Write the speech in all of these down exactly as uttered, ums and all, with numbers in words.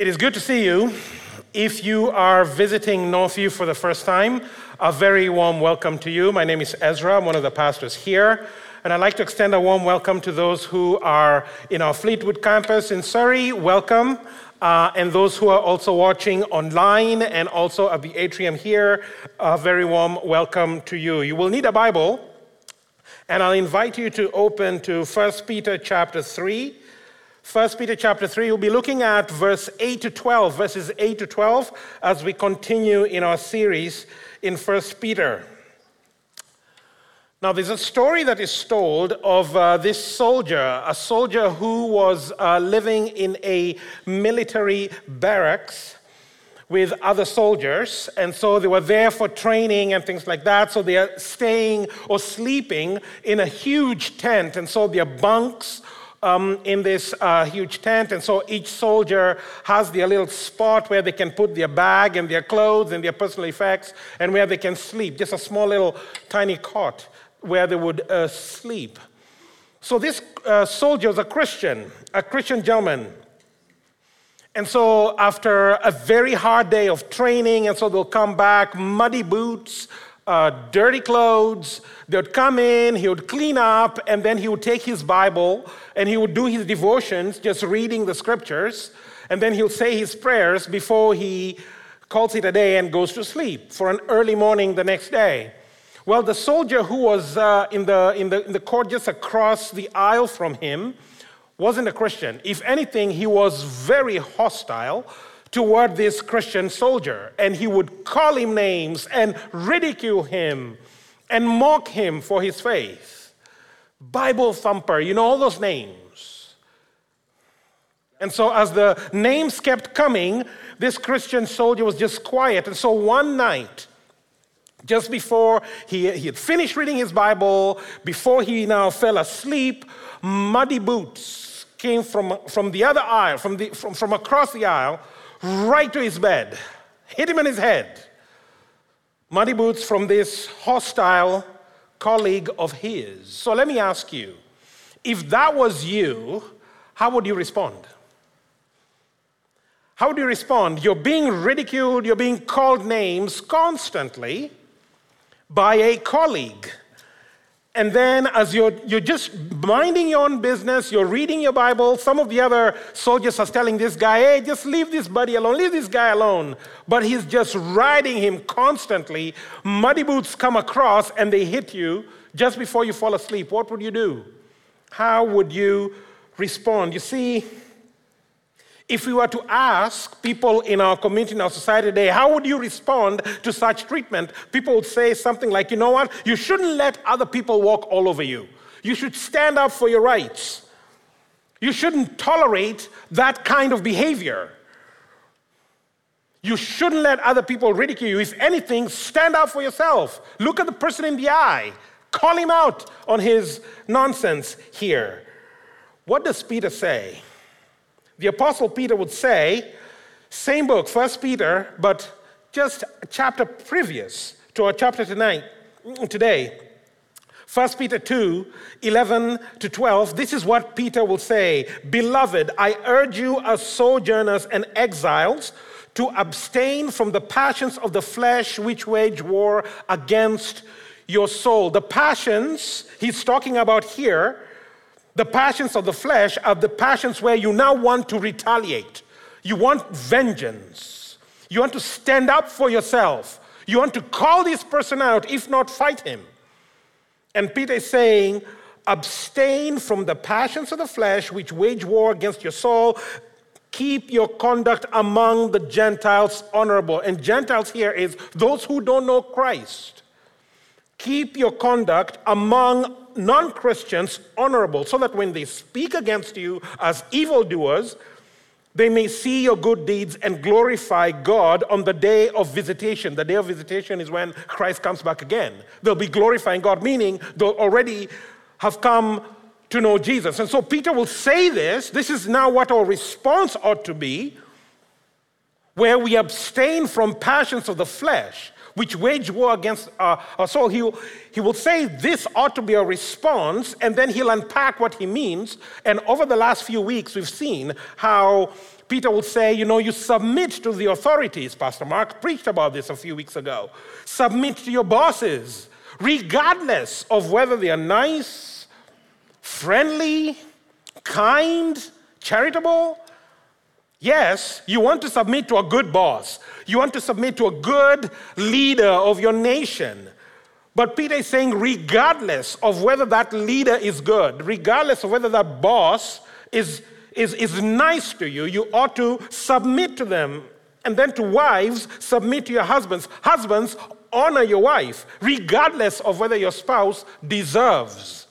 It is good to see you. If you are visiting Northview for the first time, a very warm welcome to you. My name is Ezra. I'm one of the pastors here. And I'd like to extend a warm welcome to those who are in our Fleetwood campus in Surrey. Welcome. Uh, and those who are also watching online and also at the atrium here, a very warm welcome to you. You will need a Bible, and I'll invite you to open to First Peter chapter three. First Peter chapter three, we'll be looking at verse eight to twelve, verses eight to twelve, as we continue in our series in First Peter. Now, there's a story that is told of uh, this soldier, a soldier who was uh, living in a military barracks with other soldiers. And so they were there for training and things like that. So they are staying or sleeping in a huge tent. And so their bunks Um, in this uh, huge tent. And so each soldier has their little spot where they can put their bag and their clothes and their personal effects and where they can sleep, just a small little tiny cot where they would uh, sleep. So this uh, soldier was a Christian, a Christian gentleman. And so after a very hard day of training, and so they'll come back, muddy boots, uh, dirty clothes. They would come in, he would clean up, and then he would take his Bible and he would do his devotions, just reading the scriptures, and then he'll say his prayers before he calls it a day and goes to sleep for an early morning the next day. Well, the soldier who was uh, in the, in the, in the court just across the aisle from him wasn't a Christian. If anything, he was very hostile toward this Christian soldier, and he would call him names and ridicule him and mock him for his faith. Bible thumper, you know, all those names. And so as the names kept coming, this Christian soldier was just quiet. And so one night, just before he, he had finished reading his Bible, before he now fell asleep, muddy boots came from, from the other aisle, from, the, from, from across the aisle, right to his bed, hit him in his head. Muddy boots from this hostile colleague of his. So let me ask you, if that was you, how would you respond? How would you respond? You're being ridiculed, you're being called names constantly by a colleague. And then as you're, you're just minding your own business, you're reading your Bible, some of the other soldiers are telling this guy, hey, just leave this buddy alone, leave this guy alone. But he's just riding him constantly. Muddy boots come across and they hit you just before you fall asleep. What would you do? How would you respond? You see, if we were to ask people in our community, in our society today, how would you respond to such treatment? People would say something like, you know what? You shouldn't let other people walk all over you. You should stand up for your rights. You shouldn't tolerate that kind of behavior. You shouldn't let other people ridicule you. If anything, stand up for yourself. Look at the person in the eye. Call him out on his nonsense here. What does Peter say? The Apostle Peter would say, same book, First Peter, but just a chapter previous to our chapter tonight, today, First Peter two, eleven to twelve, this is what Peter will say. Beloved, I urge you as sojourners and exiles to abstain from the passions of the flesh which wage war against your soul. The passions he's talking about here, the passions of the flesh are the passions where you now want to retaliate. You want vengeance. You want to stand up for yourself. You want to call this person out, if not fight him. And Peter is saying, abstain from the passions of the flesh which wage war against your soul. Keep your conduct among the Gentiles honorable. And Gentiles here is those who don't know Christ. Keep your conduct among non-Christians honorable, so that when they speak against you as evildoers, they may see your good deeds and glorify God on the day of visitation. The day of visitation is when Christ comes back again. They'll be glorifying God, meaning they'll already have come to know Jesus. And so Peter will say this. This is now what our response ought to be, where we abstain from passions of the flesh, which wage war against our, our soul. He, he will say this ought to be a response, and then he'll unpack what he means. And over the last few weeks, we've seen how Peter will say, you know, you submit to the authorities. Pastor Mark preached about this a few weeks ago. Submit to your bosses, regardless of whether they are nice, friendly, kind, charitable. Yes, you want to submit to a good boss. You want to submit to a good leader of your nation. But Peter is saying, regardless of whether that leader is good, regardless of whether that boss is, is, is nice to you, you ought to submit to them. And then to wives, submit to your husbands. Husbands, honor your wife, regardless of whether your spouse deserves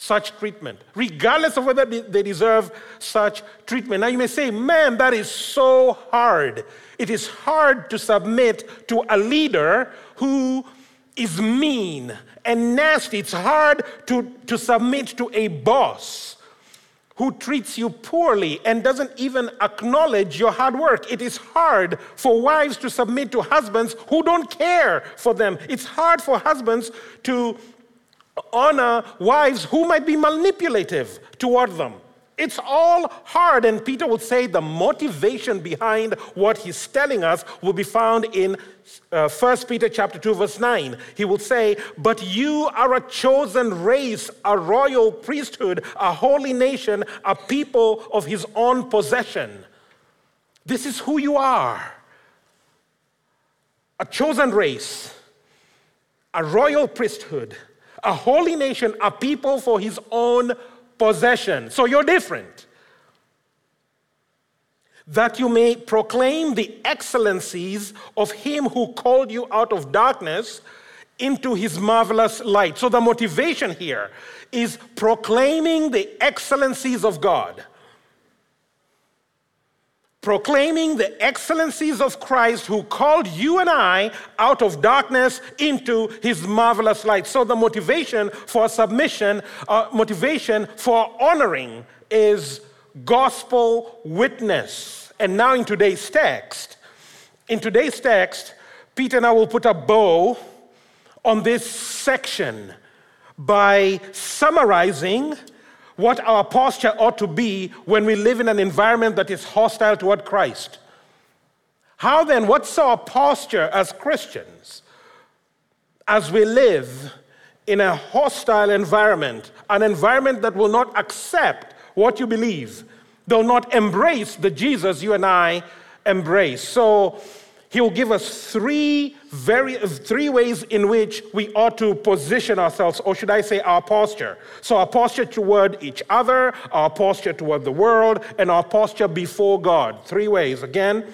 such treatment, regardless of whether they deserve such treatment. Now you may say, man, that is so hard. It is hard to submit to a leader who is mean and nasty. It's hard to, to submit to a boss who treats you poorly and doesn't even acknowledge your hard work. It is hard for wives to submit to husbands who don't care for them. It's hard for husbands to honor wives who might be manipulative toward them. It's all hard, and Peter would say the motivation behind what he's telling us will be found in uh, First Peter chapter two, verse nine. He will say, but you are a chosen race, a royal priesthood, a holy nation, a people of his own possession. This is who you are. A chosen race, a royal priesthood, a holy nation, a people for his own possession. So you're different. That you may proclaim the excellencies of him who called you out of darkness into his marvelous light. So the motivation here is proclaiming the excellencies of God. Proclaiming the excellencies of Christ who called you and I out of darkness into his marvelous light. So the motivation for submission, uh, motivation for honoring is gospel witness. And now in today's text, in today's text, Peter and I will put a bow on this section by summarizing what our posture ought to be when we live in an environment that is hostile toward Christ. How then, what's our posture as Christians as we live in a hostile environment, an environment that will not accept what you believe, will not embrace the Jesus you and I embrace? So he will give us three very three ways in which we ought to position ourselves, or should I say our posture. So our posture toward each other, our posture toward the world, and our posture before God. Three ways. Again,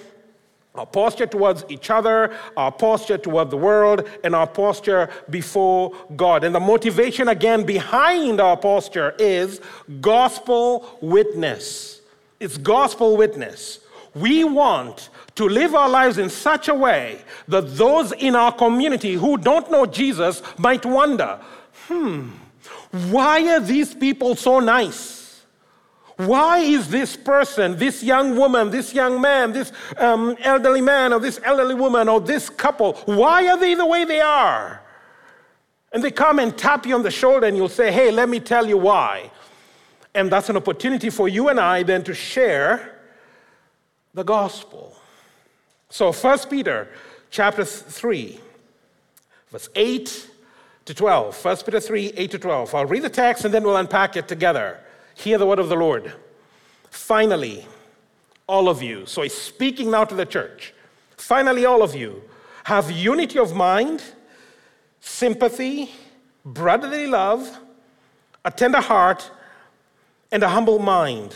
our posture towards each other, our posture toward the world, and our posture before God. And the motivation again behind our posture is gospel witness. It's gospel witness. We want to live our lives in such a way that those in our community who don't know Jesus might wonder, hmm, why are these people so nice? Why is this person, this young woman, this young man, this um, elderly man or this elderly woman or this couple, why are they the way they are? And they come and tap you on the shoulder and you'll say, hey, let me tell you why. And that's an opportunity for you and I then to share the gospel. So First Peter chapter three, verse eight to twelve. First Peter three, eight to twelve. I'll read the text and then we'll unpack it together. Hear the word of the Lord. Finally, all of you. So he's speaking now to the church. Finally, all of you have unity of mind, sympathy, brotherly love, a tender heart, and a humble mind.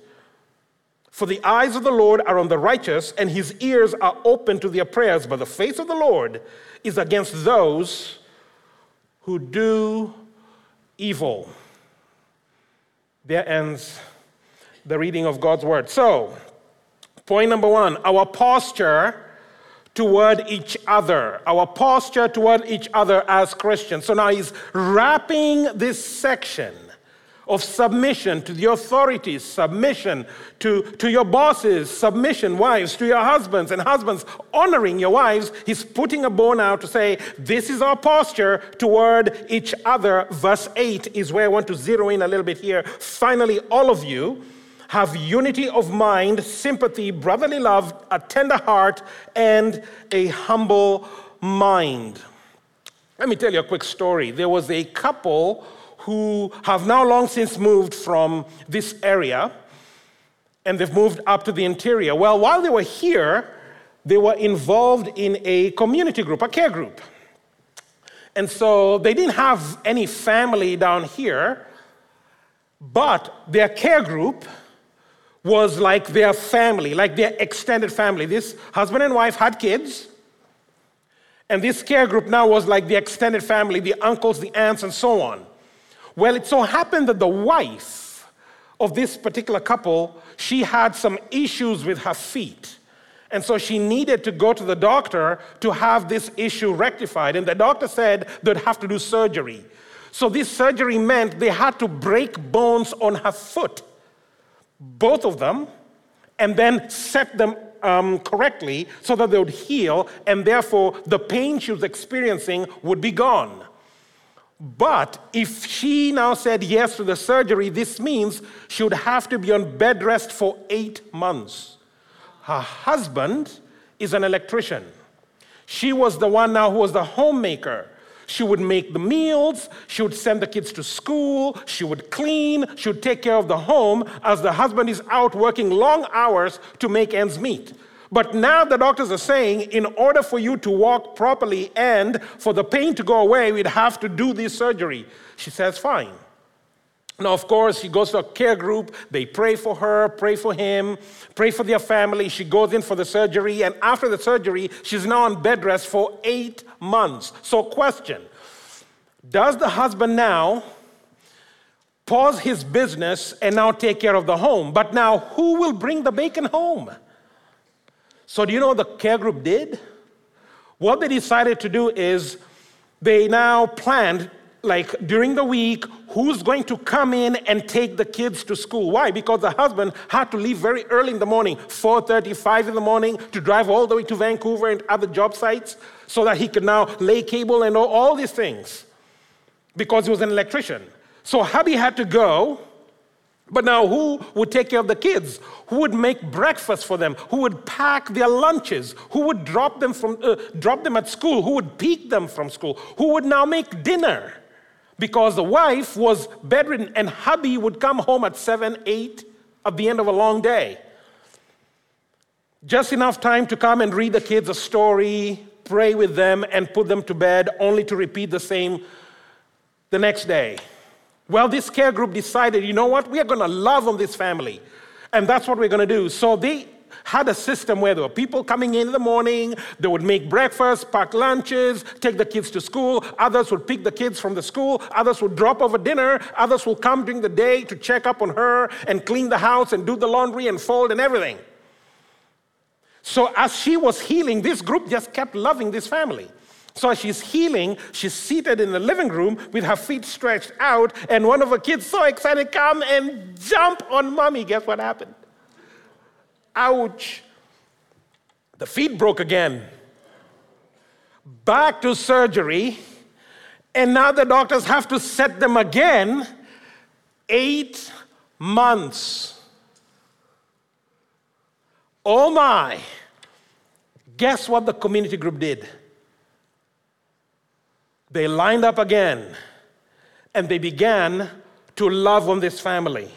For the eyes of the Lord are on the righteous, and his ears are open to their prayers. But the face of the Lord is against those who do evil. There ends the reading of God's word. So, point number one, our posture toward each other. Our posture toward each other as Christians. So now he's wrapping this section of submission to the authorities, submission to, to your bosses, submission, wives, to your husbands, and husbands honoring your wives. He's putting a bow now to say, this is our posture toward each other. Verse eight is where I want to zero in a little bit here. Finally, all of you have unity of mind, sympathy, brotherly love, a tender heart, and a humble mind. Let me tell you a quick story. There was a couple who have now long since moved from this area, and they've moved up to the interior. Well, while they were here, they were involved in a community group, a care group. And so they didn't have any family down here, but their care group was like their family, like their extended family. This husband and wife had kids, and this care group now was like the extended family, the uncles, the aunts, and so on. Well, it so happened that the wife of this particular couple, she had some issues with her feet. And so she needed to go to the doctor to have this issue rectified. And the doctor said they'd have to do surgery. So this surgery meant they had to break bones on her foot, both of them, and then set them um, correctly so that they would heal, and therefore the pain she was experiencing would be gone. But if she now said yes to the surgery, this means she would have to be on bed rest for eight months. Her husband is an electrician. She was the one now who was the homemaker. She would make the meals, she would send the kids to school, she would clean, she would take care of the home as the husband is out working long hours to make ends meet. But now the doctors are saying, in order for you to walk properly and for the pain to go away, we'd have to do this surgery. She says, fine. Now, of course, she goes to a care group. They pray for her, pray for him, pray for their family. She goes in for the surgery. And after the surgery, she's now on bed rest for eight months. So question, does the husband now pause his business and now take care of the home? But now who will bring the bacon home? So do you know what the care group did? What they decided to do is they now planned, like during the week, who's going to come in and take the kids to school. Why? Because the husband had to leave very early in the morning, four thirty, five in the morning, to drive all the way to Vancouver and other job sites so that he could now lay cable and all, all these things because he was an electrician. So hubby had to go. But now who would take care of the kids? Who would make breakfast for them? Who would pack their lunches? Who would drop them from uh, drop them at school? Who would pick them from school? Who would now make dinner? Because the wife was bedridden and hubby would come home at seven, eight at the end of a long day. Just enough time to come and read the kids a story, pray with them and put them to bed, only to repeat the same the next day. Well, this care group decided, you know what? We are going to love on this family. And that's what we're going to do. So they had a system where there were people coming in in the morning. They would make breakfast, pack lunches, take the kids to school. Others would pick the kids from the school. Others would drop over dinner. Others would come during the day to check up on her and clean the house and do the laundry and fold and everything. So as she was healing, this group just kept loving this family. So she's healing, she's seated in the living room with her feet stretched out, and one of her kids, so excited, come and jump on mommy. Guess what happened? Ouch. The feet broke again. Back to surgery, and now the doctors have to set them again. Eight months. Oh my. Guess what the community group did? They lined up again, and they began to love on this family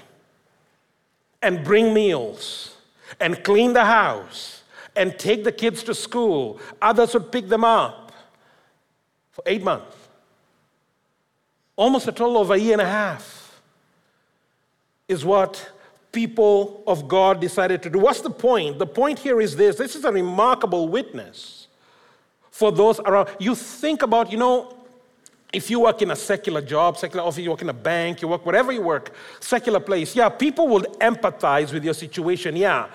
and bring meals and clean the house and take the kids to school. Others would pick them up for eight months, almost a total of a year and a half is what people of God decided to do. What's the point? The point here is this. This is a remarkable witness for those around. You think about, you know, If you work in a secular job, secular office, you work in a bank, you work wherever you work, secular place, yeah, people will empathize with your situation, yeah.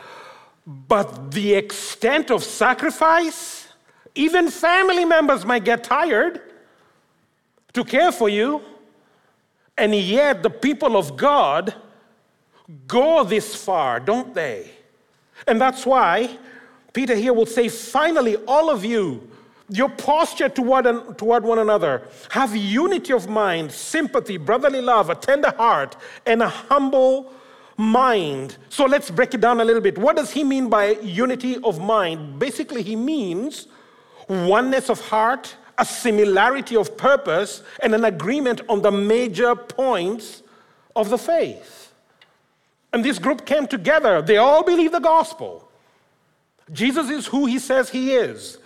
But the extent of sacrifice, even family members might get tired to care for you. And yet the people of God go this far, don't they? And that's why Peter here will say, finally, all of you, your posture toward, toward one another, have unity of mind, sympathy, brotherly love, a tender heart, and a humble mind. So let's break it down a little bit. What does he mean by unity of mind? Basically, he means oneness of heart, a similarity of purpose, and an agreement on the major points of the faith. And this group came together. They all believe the gospel. Jesus is who he says he is.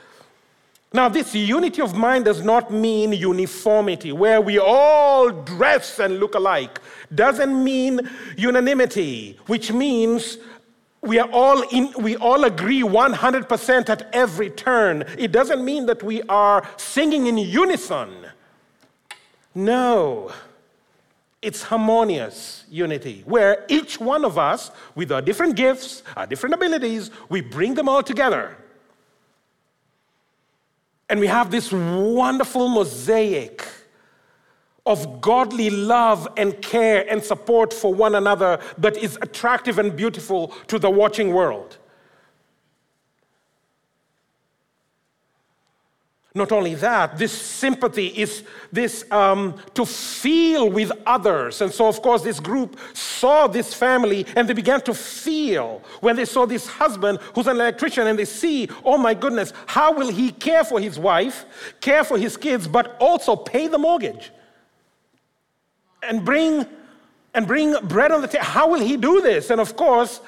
Now, this unity of mind does not mean uniformity, where we all dress and look alike. Doesn't mean unanimity, which means we are all in, we all agree one hundred percent at every turn. It doesn't mean that we are singing in unison. No, it's harmonious unity, where each one of us, with our different gifts, our different abilities, we bring them all together. And we have this wonderful mosaic of godly love and care and support for one another that is attractive and beautiful to the watching world. Not only that, this sympathy is this um, to feel with others. And so, of course, this group saw this family and they began to feel when they saw this husband who's an electrician and they see, oh my goodness, how will he care for his wife, care for his kids, but also pay the mortgage and bring, and bring bread on the table? How will he do this? And of course,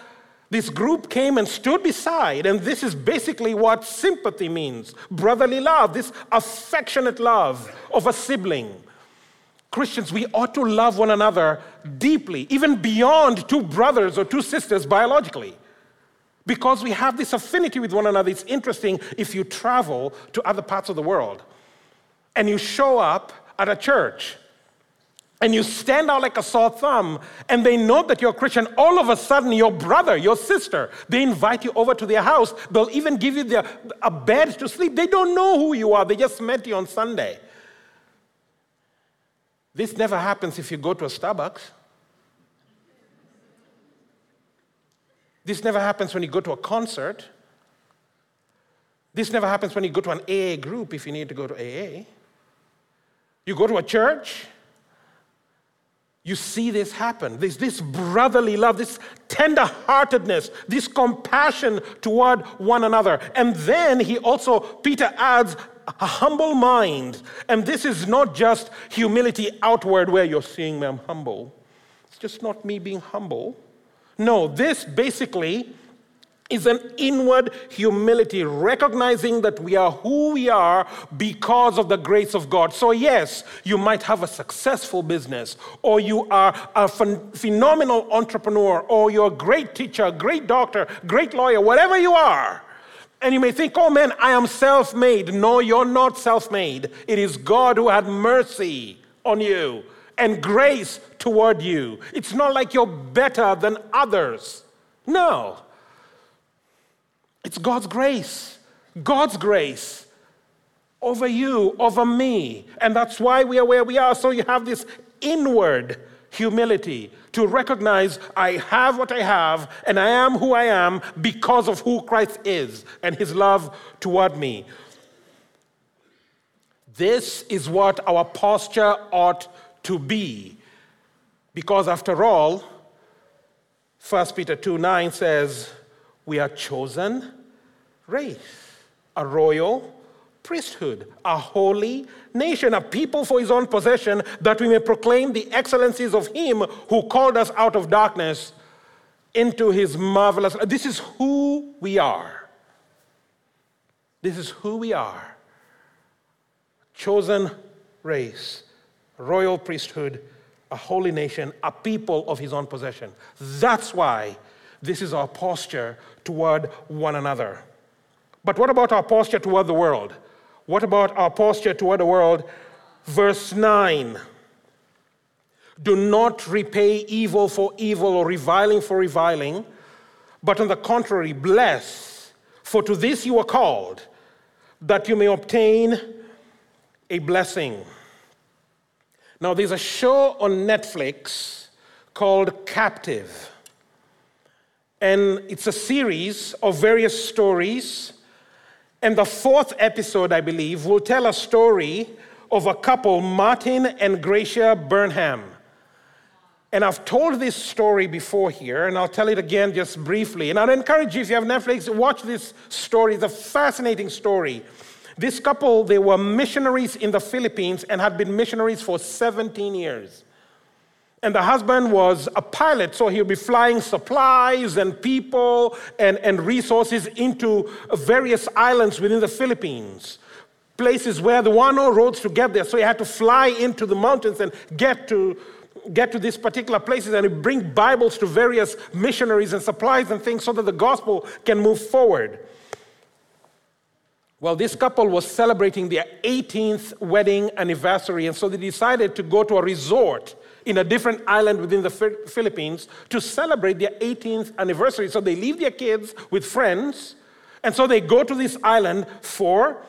this group came and stood beside, and this is basically what sympathy means. Brotherly love, this affectionate love of a sibling. Christians, we ought to love one another deeply, even beyond two brothers or two sisters biologically, because we have this affinity with one another. It's interesting if you travel to other parts of the world and you show up at a church and you stand out like a sore thumb, and they know that you're a Christian, all of a sudden your brother, your sister, they invite you over to their house. They'll even give you their, a bed to sleep. They don't know who you are. They just met you on Sunday. This never happens if you go to a Starbucks. This never happens when you go to a concert. This never happens when you go to an A A group, if you need to go to A A. You go to a church. You see this happen. There's this brotherly love, this tender-heartedness, this compassion toward one another. And then he also, Peter adds, a humble mind. And this is not just humility outward where you're seeing them humble. It's just not me being humble. No, this basically is an inward humility, recognizing that we are who we are because of the grace of God. So yes, you might have a successful business, or you are a phen- phenomenal entrepreneur, or you're a great teacher, great doctor, great lawyer, whatever you are. And you may think, oh man, I am self-made. No, you're not self-made. It is God who had mercy on you and grace toward you. It's not like you're better than others. No. It's God's grace, God's grace over you, over me. And that's why we are where we are. So you have this inward humility to recognize I have what I have and I am who I am because of who Christ is and his love toward me. This is what our posture ought to be. Because after all, First Peter two nine says, we are chosen race, a royal priesthood, a holy nation, a people for his own possession, that we may proclaim the excellencies of him who called us out of darkness into his marvelous. This is who we are. This is who we are. Chosen race, royal priesthood, a holy nation, a people of his own possession. That's why this is our posture toward one another. But what about our posture toward the world? What about our posture toward the world? Verse nine. Do not repay evil for evil or reviling for reviling, but on the contrary, bless, for to this you are called, that you may obtain a blessing. Now, there's a show on Netflix called Captive, and it's a series of various stories, and the fourth episode, I believe, will tell a story of a couple, Martin and Gracia Burnham. And I've told this story before here, and I'll tell it again just briefly. And I'd encourage you, if you have Netflix, watch this story. It's a fascinating story. This couple, they were missionaries in the Philippines and had been missionaries for seventeen years. And the husband was a pilot, so he would be flying supplies and people and, and resources into various islands within the Philippines, places where there were no roads to get there. So he had to fly into the mountains and get to get to these particular places, and we bring Bibles to various missionaries and supplies and things so that the gospel can move forward. Well, this couple was celebrating their eighteenth wedding anniversary, and so they decided to go to a resort in a different island within the Philippines to celebrate their eighteenth anniversary. So they leave their kids with friends, and so they go to this island for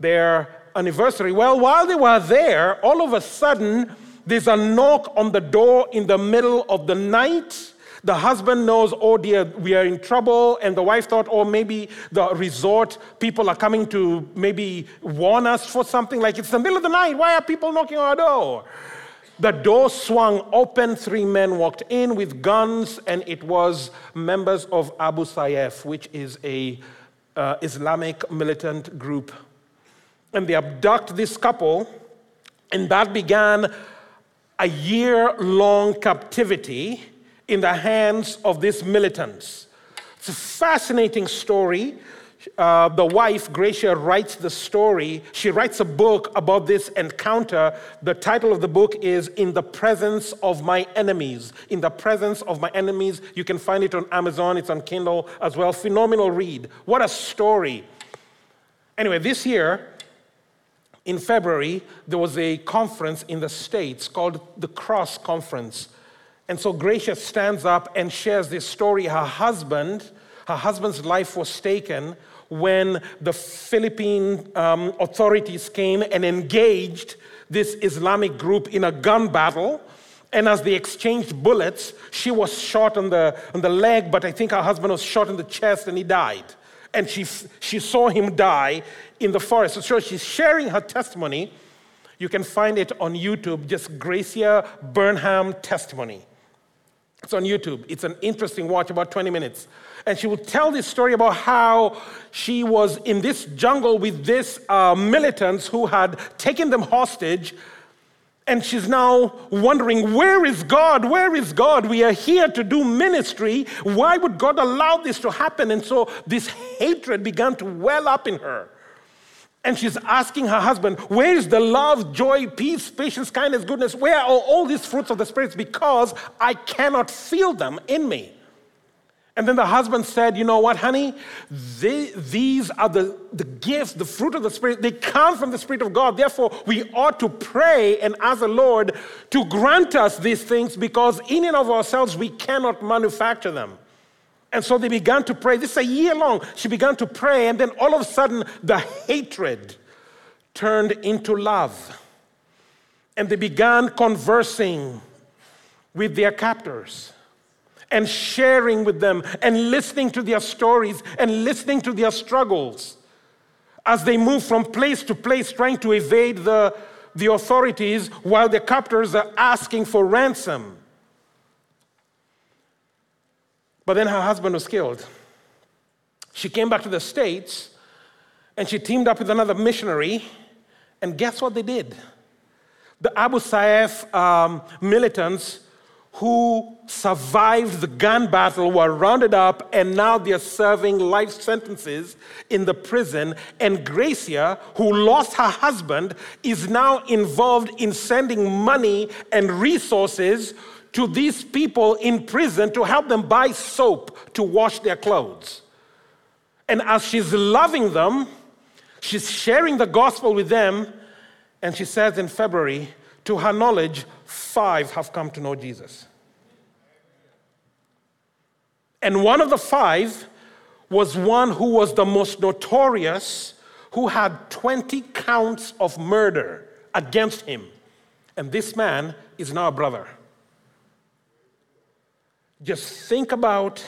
their anniversary. Well, while they were there, all of a sudden, there's a knock on the door in the middle of the night. The husband knows, oh dear, we are in trouble. And the wife thought, oh, maybe the resort people are coming to maybe warn us for something. Like, it's the middle of the night. Why are people knocking on our door? The door swung open. Three men walked in with guns. And it was members of Abu Sayyaf, which is a uh, Islamic militant group. And they abduct this couple. And that began a year-long captivity in the hands of these militants. It's a fascinating story. Uh, the wife, Gracia, writes the story. She writes a book about this encounter. The title of the book is In the Presence of My Enemies. In the Presence of My Enemies. You can find it on Amazon. It's on Kindle as well. Phenomenal read. What a story. Anyway, this year, in February, there was a conference in the States called the Cross Conference. And so Gracia stands up and shares this story. Her husband, her husband's life was taken when the Philippine um, authorities came and engaged this Islamic group in a gun battle. And as they exchanged bullets, she was shot on the, on the leg, but I think her husband was shot in the chest and he died. And she she saw him die in the forest. So she's sharing her testimony. You can find it on YouTube, just Gracia Burnham Testimony. It's on YouTube. It's an interesting watch, about twenty minutes. And she will tell this story about how she was in this jungle with these uh, militants who had taken them hostage. And she's now wondering, where is God? Where is God? We are here to do ministry. Why would God allow this to happen? And so this hatred began to well up in her. And she's asking her husband, where is the love, joy, peace, patience, kindness, goodness? Where are all these fruits of the Spirit? Because I cannot feel them in me. And then the husband said, you know what, honey? They, these are the, the gifts, the fruit of the Spirit. They come from the Spirit of God. Therefore, we ought to pray and ask the Lord to grant us these things, because in and of ourselves, we cannot manufacture them. And so they began to pray. This is a year long. She began to pray. And then all of a sudden, the hatred turned into love. And they began conversing with their captors, and sharing with them, and listening to their stories, and listening to their struggles as they move from place to place trying to evade the, the authorities while their captors are asking for ransom. But then her husband was killed. She came back to the States, and she teamed up with another missionary, and guess what they did? The Abu Sayyaf um, militants who survived the gun battle were rounded up, and now they're serving life sentences in the prison. And Gracia, who lost her husband, is now involved in sending money and resources to these people in prison to help them buy soap to wash their clothes. And as she's loving them, she's sharing the gospel with them, And she says in February, to her knowledge, five have come to know Jesus. And one of the five was one who was the most notorious, who had twenty counts of murder against him. And this man is now a brother. Just think about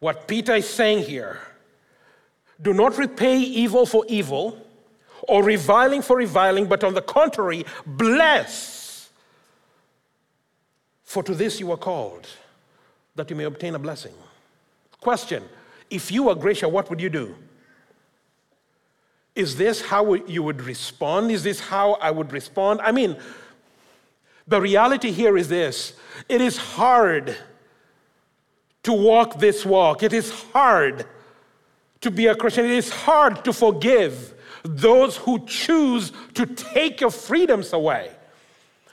what Peter is saying here. Do not repay evil for evil, or reviling for reviling, but on the contrary, bless. For to this you were called, that you may obtain a blessing. Question, if you were Gracia, what would you do? Is this how you would respond? Is this how I would respond? I mean, the reality here is this. It is hard to walk this walk. It is hard to be a Christian. It is hard to forgive those who choose to take your freedoms away.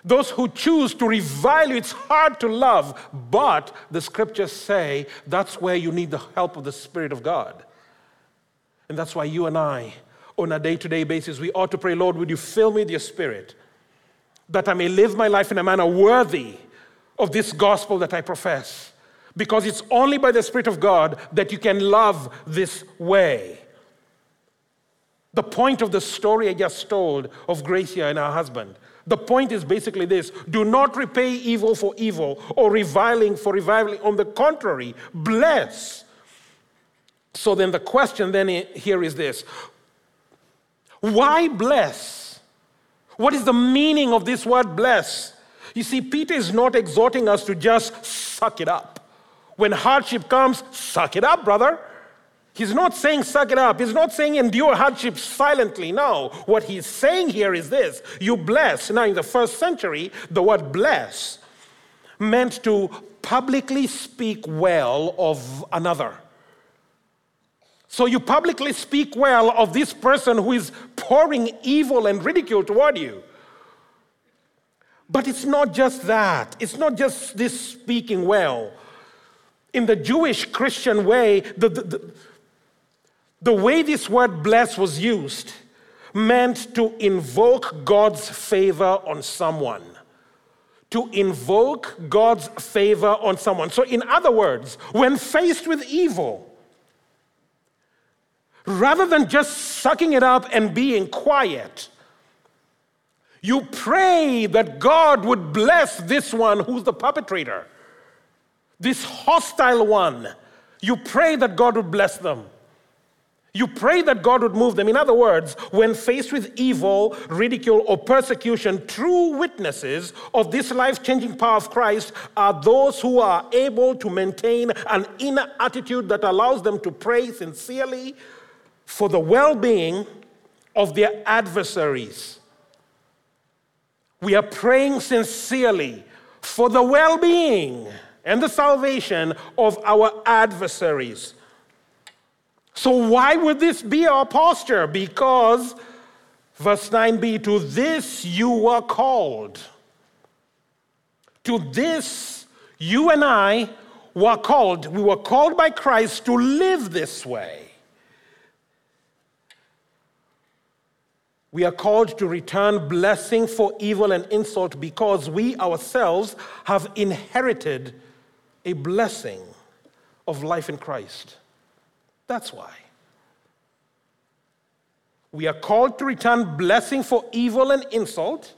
Those who choose to revile you, it's hard to love, but the scriptures say that's where you need the help of the Spirit of God. And that's why you and I, on a day-to-day basis, we ought to pray, Lord, would you fill me with your Spirit, that I may live my life in a manner worthy of this gospel that I profess. Because it's only by the Spirit of God that you can love this way. The point of the story I just told of Gracia and her husband, the point is basically this. Do not repay evil for evil or reviling for reviling. On the contrary, bless. So then the question then here is this. Why bless? What is the meaning of this word bless? You see, Peter is not exhorting us to just suck it up. When hardship comes, suck it up, brother. He's not saying suck it up. He's not saying endure hardship silently. No, what he's saying here is this. You bless. Now, in the first century, the word bless meant to publicly speak well of another. So you publicly speak well of this person who is pouring evil and ridicule toward you. But it's not just that. It's not just this speaking well. In the Jewish Christian way, the... the, the The way this word bless was used meant to invoke God's favor on someone. To invoke God's favor on someone. So in other words, when faced with evil, rather than just sucking it up and being quiet, you pray that God would bless this one who's the perpetrator, this hostile one. You pray that God would bless them. You pray that God would move them. In other words, when faced with evil, ridicule, or persecution, true witnesses of this life-changing power of Christ are those who are able to maintain an inner attitude that allows them to pray sincerely for the well-being of their adversaries. We are praying sincerely for the well-being and the salvation of our adversaries. So why would this be our posture? Because, verse nine b, to this you were called. To this you and I were called. We were called by Christ to live this way. We are called to return blessing for evil and insult because we ourselves have inherited a blessing of life in Christ. That's why. We are called to return blessing for evil and insult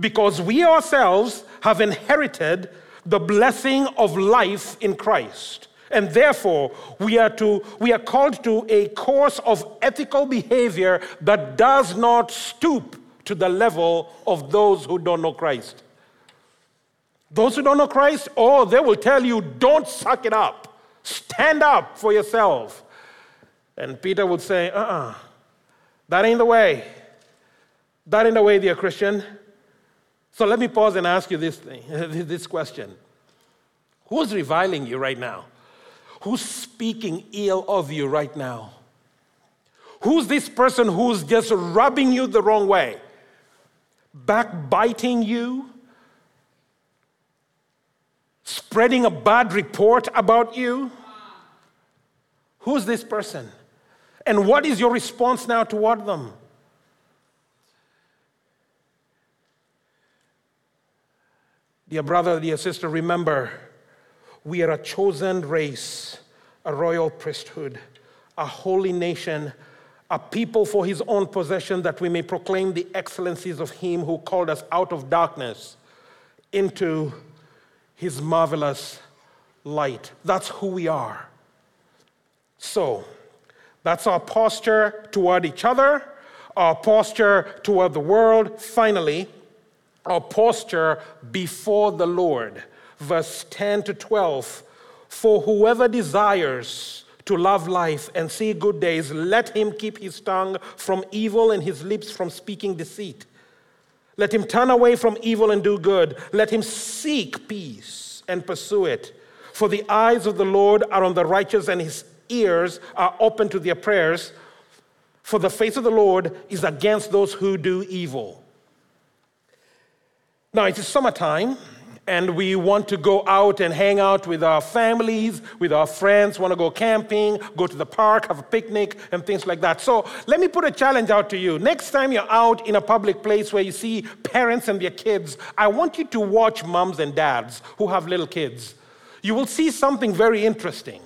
because we ourselves have inherited the blessing of life in Christ. And therefore, we are to we are called to a course of ethical behavior that does not stoop to the level of those who don't know Christ. Those who don't know Christ, oh, they will tell you, don't suck it up. Stand up for yourself. And Peter would say, uh-uh, that ain't the way. That ain't the way, dear Christian. So let me pause and ask you this thing, this question. Who's reviling you right now? Who's speaking ill of you right now? Who's this person who's just rubbing you the wrong way? Backbiting you? Spreading a bad report about you? Who's this person? And what is your response now toward them? Dear brother, dear sister, remember, we are a chosen race, a royal priesthood, a holy nation, a people for his own possession, that we may proclaim the excellencies of him who called us out of darkness into his marvelous light. That's who we are. So, that's our posture toward each other, our posture toward the world. Finally, our posture before the Lord. Verse ten to twelve, for whoever desires to love life and see good days, let him keep his tongue from evil and his lips from speaking deceit. Let him turn away from evil and do good. Let him seek peace and pursue it. For the eyes of the Lord are on the righteous, and his ears are open to their prayers. For the face of the Lord is against those who do evil. Now, it is summertime, and we want to go out and hang out with our families, with our friends, want to go camping, go to the park, have a picnic, and things like that. So let me put a challenge out to you. Next time you're out in a public place where you see parents and their kids, I want you to watch moms and dads who have little kids. You will see something very interesting.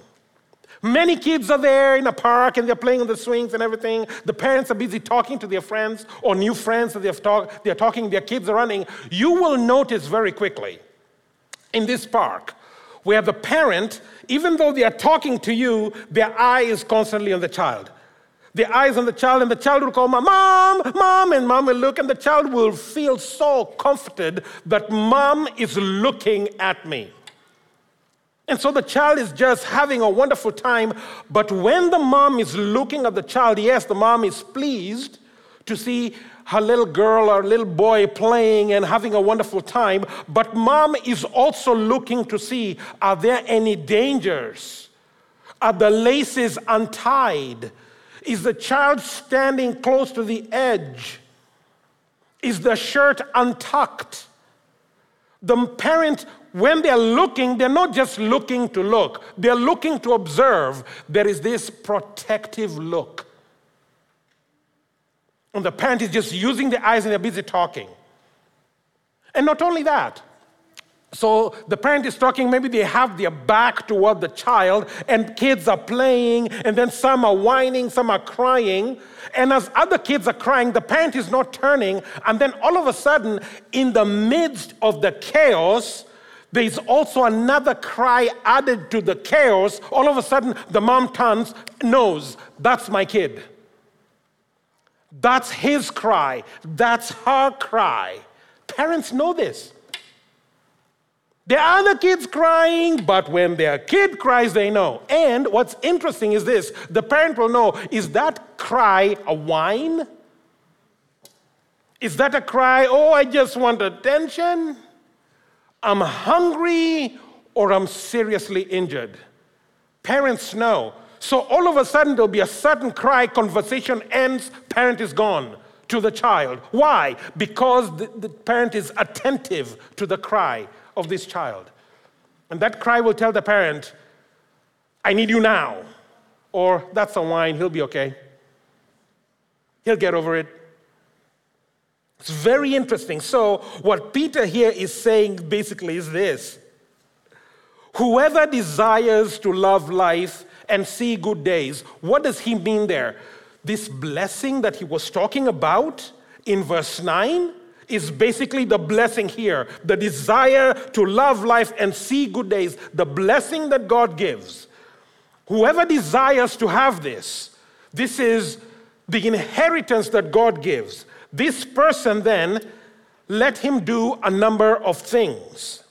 Many kids are there in a park, and they're playing on the swings and everything. The parents are busy talking to their friends or new friends that they're talk- they're talking, their kids are running. You will notice very quickly in this park where the parent, even though they are talking to you, their eye is constantly on the child. Their eyes on the child, and the child will call, Mom, Mom, and Mom will look, and the child will feel so comforted that Mom is looking at me. And so the child is just having a wonderful time. But when the mom is looking at the child, yes, the mom is pleased to see her little girl or little boy playing and having a wonderful time. But mom is also looking to see, are there any dangers? Are the laces untied? Is the child standing close to the edge? Is the shirt untucked? The parent, when they're looking, they're not just looking to look. They're looking to observe. There is this protective look. And the parent is just using their eyes, and they're busy talking. And not only that. So the parent is talking, maybe they have their back toward the child, and kids are playing, and then some are whining, some are crying. And as other kids are crying, the parent is not turning. And then all of a sudden, in the midst of the chaos, there is also another cry added to the chaos. All of a sudden, the mom turns, knows, that's my kid. That's his cry. That's her cry. Parents know this. There are other kids crying, but when their kid cries, they know. And what's interesting is this. The parent will know, is that cry a whine? Is that a cry, oh, I just want attention? I'm hungry, or I'm seriously injured. Parents know. So all of a sudden, there'll be a sudden cry, conversation ends, parent is gone to the child. Why? Because the, the parent is attentive to the cry of this child. And that cry will tell the parent, I need you now. Or that's a whine, he'll be okay. He'll get over it. It's very interesting. So what Peter here is saying basically is this. Whoever desires to love life and see good days, what does he mean there? This blessing that he was talking about in verse nine is basically the blessing here. The desire to love life and see good days, the blessing that God gives. Whoever desires to have this, this is the inheritance that God gives. This person then, let him do a number of things.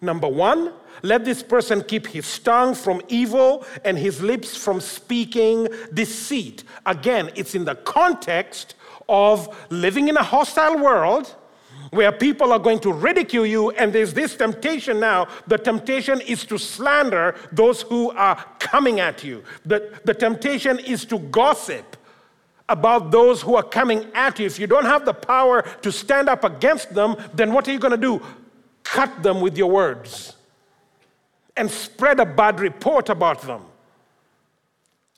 Number one, let this person keep his tongue from evil and his lips from speaking deceit. Again, it's in the context of living in a hostile world where people are going to ridicule you, and there's this temptation now. The temptation is to slander those who are coming at you. The, the temptation is to gossip about those who are coming at you. If you don't have the power to stand up against them, then what are you going to do? Cut them with your words and spread a bad report about them.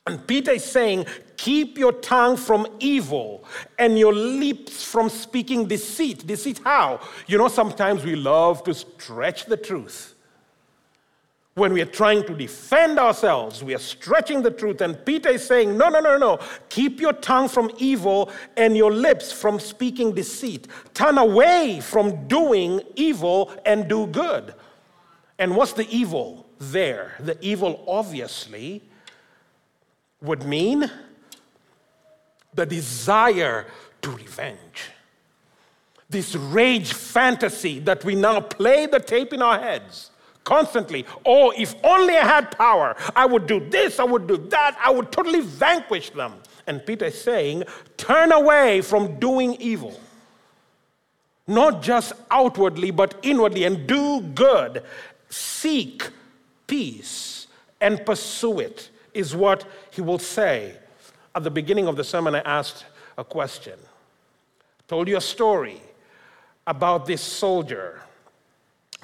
And Peter is saying, keep your tongue from evil and your lips from speaking deceit. Deceit how? You know, sometimes we love to stretch the truth. When we are trying to defend ourselves, we are stretching the truth. And Peter is saying, no, no, no, no. Keep your tongue from evil and your lips from speaking deceit. Turn away from doing evil and do good. And what's the evil there? The evil, obviously, would mean the desire to revenge. This rage fantasy that we now play the tape in our heads constantly. Oh, if only I had power, I would do this, I would do that, I would totally vanquish them. And Peter is saying, turn away from doing evil. Not just outwardly, but inwardly, and do good. Seek peace and pursue it, is what he will say. At the beginning of the sermon, I asked a question. I told you a story about this soldier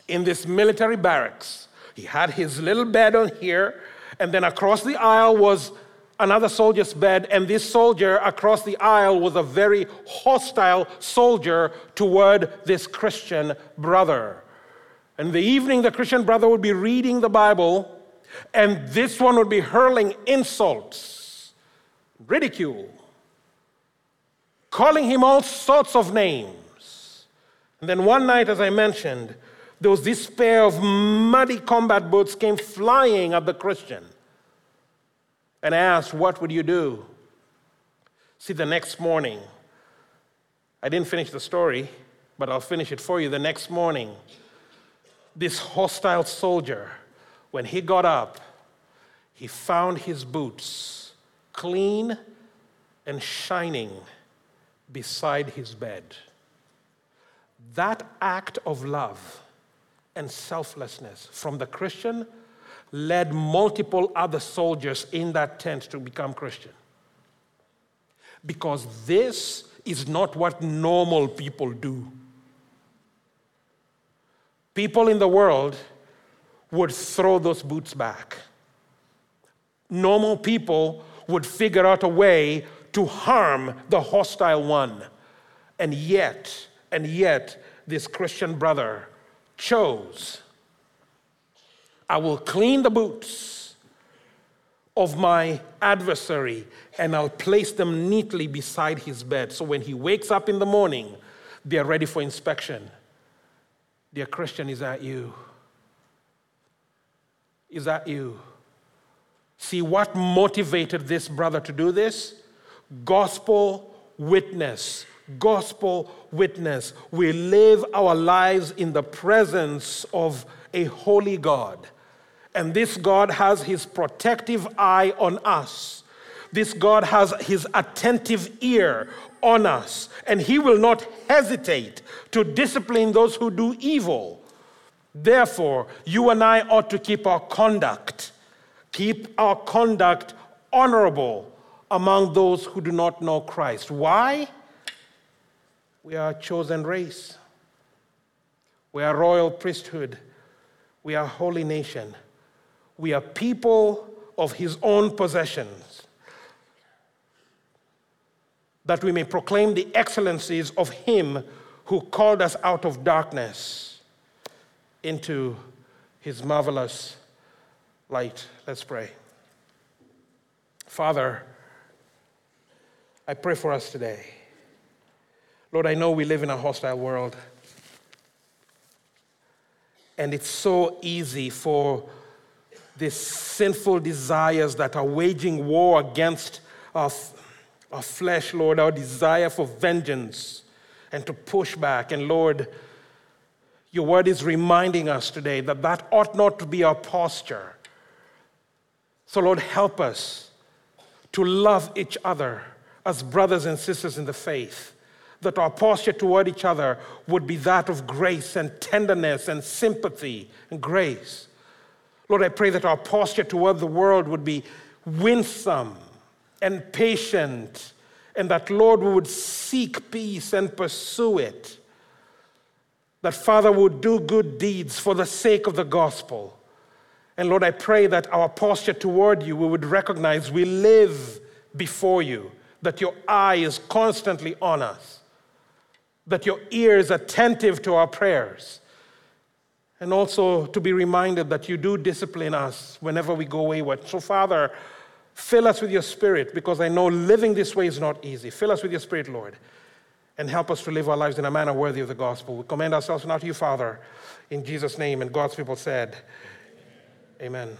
in this military barracks. He had his little bed on here, and then across the aisle was another soldier's bed, and this soldier across the aisle was a very hostile soldier toward this Christian brother. In the evening, the Christian brother would be reading the Bible, and this one would be hurling insults, ridicule, calling him all sorts of names. And then one night, as I mentioned, there was this pair of muddy combat boots came flying at the Christian. And I asked, what would you do? See, the next morning, I didn't finish the story, but I'll finish it for you. The next morning, this hostile soldier, when he got up, he found his boots clean and shining beside his bed. That act of love and selflessness from the Christian led multiple other soldiers in that tent to become Christian. Because this is not what normal people do. People in the world would throw those boots back. Normal people would figure out a way to harm the hostile one. And yet, and yet, this Christian brother chose, I will clean the boots of my adversary and I'll place them neatly beside his bed. So when he wakes up in the morning, they're ready for inspection. Dear Christian, is that you? Is that you? See, what motivated this brother to do this? Gospel witness. Gospel witness. We live our lives in the presence of a holy God. And this God has his protective eye on us. This God has his attentive ear on us. And he will not hesitate to discipline those who do evil. Therefore, you and I ought to keep our conduct, keep our conduct honorable among those who do not know Christ. Why? We are a chosen race. We are a royal priesthood. We are a holy nation. We are people of his own possessions, that we may proclaim the excellencies of him who called us out of darkness into his marvelous light. Let's pray. Father, I pray for us today. Lord, I know we live in a hostile world, and it's so easy for these sinful desires that are waging war against our, our flesh, Lord, our desire for vengeance and to push back. And Lord, your word is reminding us today that that ought not to be our posture. So Lord, help us to love each other as brothers and sisters in the faith, that our posture toward each other would be that of grace and tenderness and sympathy and grace. Lord, I pray that our posture toward the world would be winsome and patient, and that, Lord, we would seek peace and pursue it. That, Father, would do good deeds for the sake of the gospel. And Lord, I pray that our posture toward you, we would recognize we live before you, that your eye is constantly on us, that your ear is attentive to our prayers, and also to be reminded that you do discipline us whenever we go wayward. So Father, fill us with your Spirit, because I know living this way is not easy. Fill us with your Spirit, Lord, and help us to live our lives in a manner worthy of the gospel. We commend ourselves now to you, Father, in Jesus' name. And God's people said, Amen.